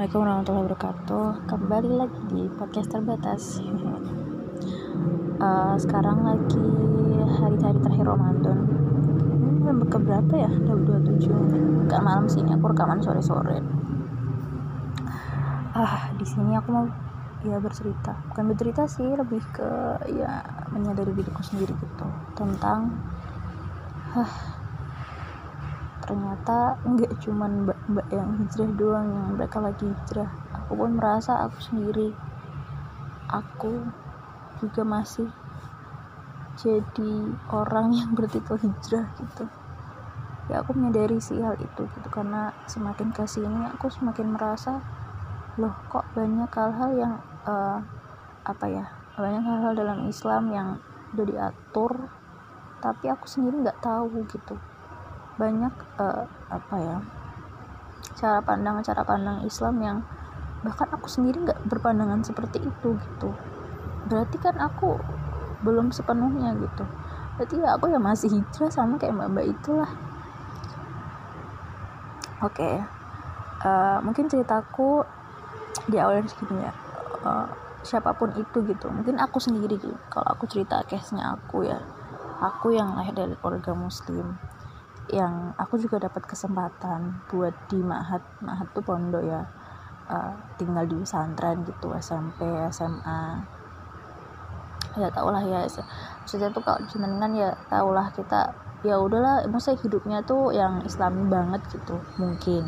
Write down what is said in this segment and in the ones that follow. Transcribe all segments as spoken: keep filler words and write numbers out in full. Assalamualaikum warahmatullahi wabarakatuh. Kembali lagi di podcast terbatas. Uh, sekarang lagi hari-hari terakhir Ramadan. Ini keberapa ya? dua puluh tujuh. Gak malam sih, aku rekaman sore-sore. Ah, di sini aku mau ya bercerita. Bukan bercerita sih, lebih ke ya menyadari diriku sendiri gitu tentang ah, ternyata enggak cuman mbak-mbak yang hijrah doang yang mereka lagi hijrah. Aku pun merasa aku sendiri, aku juga masih jadi orang yang bertitel hijrah gitu ya. Aku menyadari sih hal itu gitu, karena semakin kesini aku semakin merasa loh, kok banyak hal-hal yang uh, apa ya banyak hal-hal dalam Islam yang udah diatur tapi aku sendiri nggak tahu gitu. Banyak uh, apa ya cara pandang cara pandang Islam yang bahkan aku sendiri nggak berpandangan seperti itu gitu. Berarti kan aku belum sepenuhnya gitu, berarti ya aku ya masih hijrah sama kayak mbak-mbak itulah. Oke, okay. uh, mungkin ceritaku di awal dari segini ya, uh, siapapun itu gitu, mungkin aku sendiri gitu. Kalau aku cerita case-nya aku ya, aku yang lahir dari keluarga muslim, yang aku juga dapat kesempatan buat di ma'had. Ma'had tuh pondok ya, uh, tinggal di pesantren gitu, S M P, S M A, ya tau lah ya. Maksudnya tuh kalau jenengan ya tau lah, kita ya udahlah, maksudnya hidupnya tuh yang islami banget gitu mungkin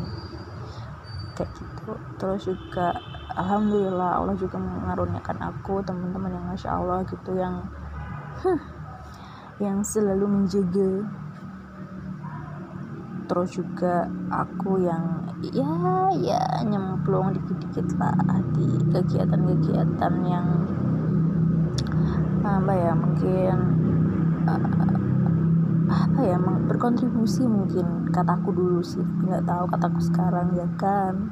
kayak gitu. Terus juga alhamdulillah Allah juga mengaruniakan aku teman-teman yang masya Allah gitu, yang huh, yang selalu menjaga. Terus juga aku yang ya ya nyemplung dikit-dikit lah di kegiatan-kegiatan yang apa ya mungkin uh, apa ya berkontribusi, mungkin kataku dulu sih, nggak tahu kataku sekarang ya kan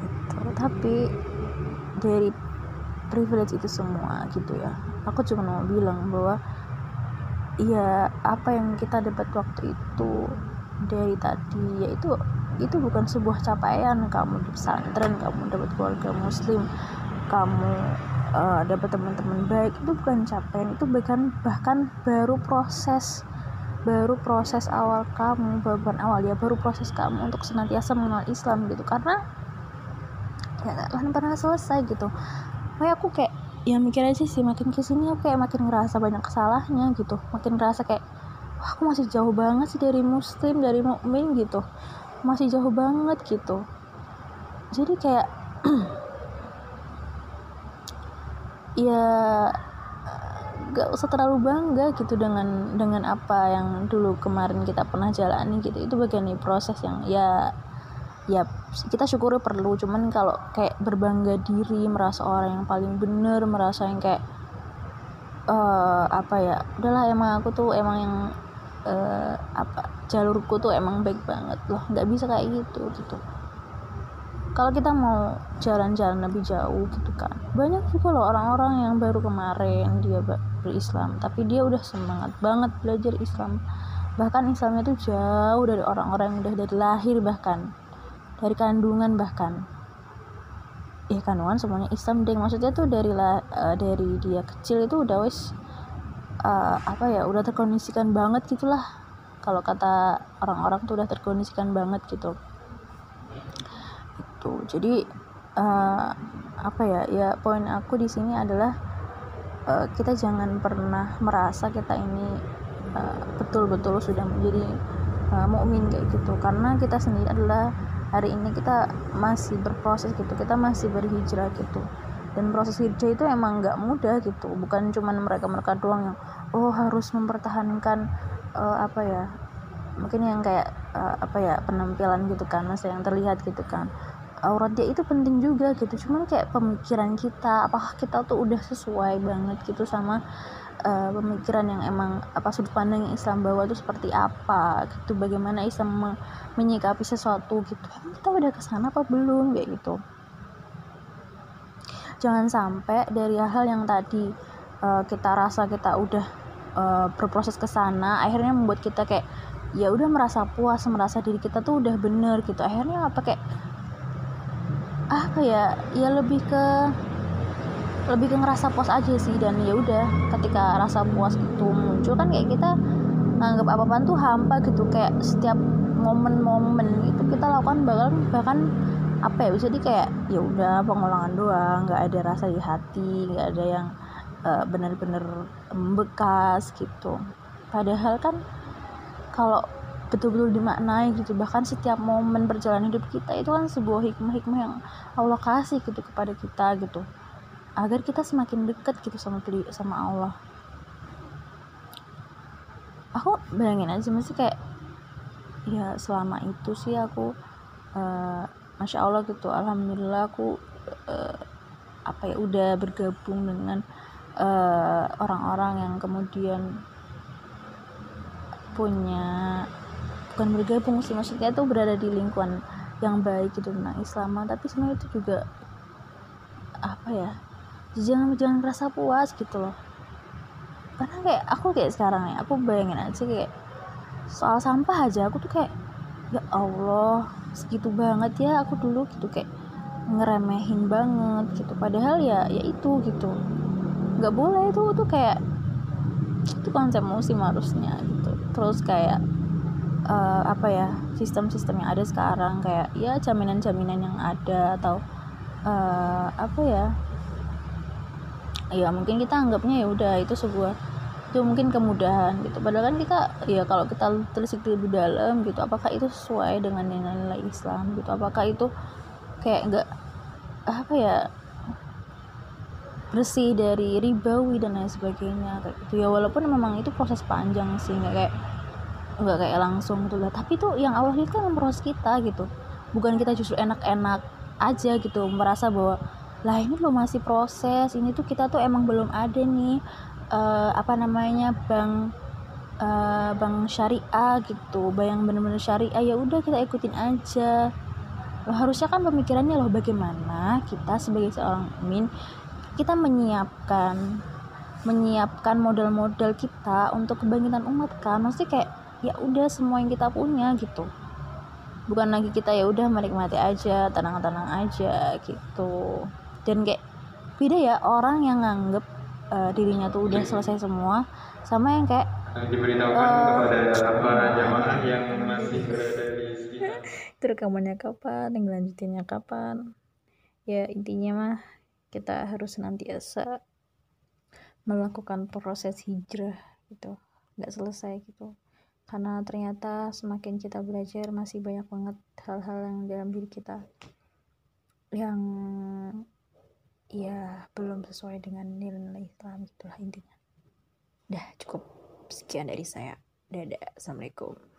gitu. Tapi dari privilege itu semua gitu ya, aku cuma mau bilang bahwa ya apa yang kita dapat waktu itu dari tadi yaitu itu bukan sebuah capaian. Kamu di pesantren, kamu dapat keluarga muslim, kamu uh, dapat teman-teman baik, itu bukan capaian, itu bahkan bahkan baru proses baru proses awal kamu bukan awal ya baru proses kamu untuk senantiasa mengenal Islam gitu, karena ya kan pernah selesai gitu. Makanya aku kayak ya mikir aja sih, makin kesini aku kayak makin ngerasa banyak kesalahannya gitu, makin ngerasa kayak wah, aku masih jauh banget sih dari muslim, dari mukmin gitu, masih jauh banget gitu. Jadi kayak ya gak usah terlalu bangga gitu dengan dengan apa yang dulu kemarin kita pernah jalani gitu. Itu bagian dari proses yang ya ya kita syukuri perlu. Cuman kalau kayak berbangga diri, merasa orang yang paling benar, merasa yang kayak uh, apa ya udahlah emang aku tuh emang yang Uh, apa jalurku tuh emang baik banget loh, nggak bisa kayak gitu gitu. Kalau kita mau jalan-jalan lebih jauh gitu kan, banyak juga loh orang-orang yang baru kemarin dia berislam tapi dia udah semangat banget belajar Islam, bahkan Islamnya tuh jauh dari orang-orang yang udah dari lahir, bahkan dari kandungan, bahkan ya kandungan semuanya Islam deh. Maksudnya tuh dari la, uh, dari dia kecil itu udah wis Uh, apa ya udah terkondisikan banget gitulah, kalau kata orang-orang tuh udah terkondisikan banget gitu itu. Jadi uh, apa ya ya poin aku di sini adalah uh, kita jangan pernah merasa kita ini uh, betul-betul sudah menjadi uh, mukmin kayak gitu, karena kita sendiri adalah hari ini kita masih berproses gitu, kita masih berhijrah gitu. Dan proses hijrah itu emang gak mudah gitu, bukan cuman mereka-mereka doang yang oh harus mempertahankan uh, apa ya mungkin yang kayak uh, apa ya penampilan gitu kan, masa yang terlihat gitu kan, aurat dia itu penting juga gitu. Cuman kayak pemikiran kita, apakah kita tuh udah sesuai banget gitu sama uh, pemikiran yang emang apa sudut pandang yang Islam bawa itu seperti apa gitu, bagaimana Islam menyikapi sesuatu gitu, kita udah kesana apa belum kayak gitu. Jangan sampai dari hal yang tadi uh, kita rasa kita udah uh, berproses ke sana, akhirnya membuat kita kayak ya udah merasa puas, merasa diri kita tuh udah bener gitu. Akhirnya apa kayak apa ya, ya lebih ke lebih ke ngerasa puas aja sih. Dan ya udah, ketika rasa puas itu muncul kan kayak kita nganggap apa-apaan tuh hampa gitu, kayak setiap momen-momen itu kita lakukan bahkan bahkan apa ya, bisa di kayak ya udah pengulangan doang, nggak ada rasa di hati, nggak ada yang uh, benar-benar membekas gitu. Padahal kan kalau betul-betul dimaknai gitu, bahkan setiap momen perjalanan hidup kita itu kan sebuah hikmah-hikmah yang Allah kasih gitu kepada kita gitu, agar kita semakin dekat gitu sama sama Allah. Aku bayangin aja masih kayak ya selama itu sih aku uh, masya Allah gitu, alhamdulillah aku uh, apa ya udah bergabung dengan uh, orang-orang yang kemudian punya, bukan bergabung sih maksudnya tuh berada di lingkungan yang baik gitu tentang Islam, tapi sebenarnya itu juga apa ya, jangan jangan merasa puas gitu loh. Karena kayak aku kayak sekarang nih, aku bayangin aja kayak soal sampah aja aku tuh kayak ya Allah segitu banget ya aku dulu gitu, kayak ngeremehin banget gitu. Padahal ya ya itu gitu, nggak boleh itu tuh, kayak itu konsep musim harusnya gitu. Terus kayak uh, apa ya, sistem-sistem yang ada sekarang kayak ya jaminan-jaminan yang ada atau uh, apa ya, ya mungkin kita anggapnya ya udah itu sebuah itu mungkin kemudahan gitu. Padahal kan kita ya kalau kita telisik lebih dalam gitu, apakah itu sesuai dengan nilai-nilai Islam gitu, apakah itu kayak nggak apa ya bersih dari ribawi dan lain sebagainya kayak gitu. Ya walaupun memang itu proses panjang sih, nggak kayak nggak kayak langsung gitu lah, tapi tuh yang Allah lihat kan memproses kita gitu, bukan kita justru enak-enak aja gitu merasa bahwa lah ini lo masih proses, ini tuh kita tuh emang belum ada nih uh, apa namanya bank uh, bank syariah gitu, bank benar-benar syariah, ya udah kita ikutin aja. Loh, harusnya kan pemikirannya loh bagaimana kita sebagai seorang mukmin kita menyiapkan menyiapkan modal-modal kita untuk kebangkitan umat kan, mesti kayak ya udah semua yang kita punya gitu, bukan lagi kita ya udah menikmati aja tenang-tenang aja gitu. Dan kayak beda ya orang yang nganggep uh, dirinya tuh udah selesai semua sama yang kayak diberitahukan uh, kepada para jamaah yang masih berada di sekitar. Itu rekamannya kapan, yang lanjutinnya kapan, ya intinya mah kita harus senantiasa melakukan proses hijrah gitu, nggak selesai gitu, karena ternyata semakin kita belajar masih banyak banget hal-hal yang dalam diri kita yang ya belum sesuai dengan nilai-nilai Islam gitulah intinya. Dah cukup sekian dari saya. Dadah, assalamualaikum.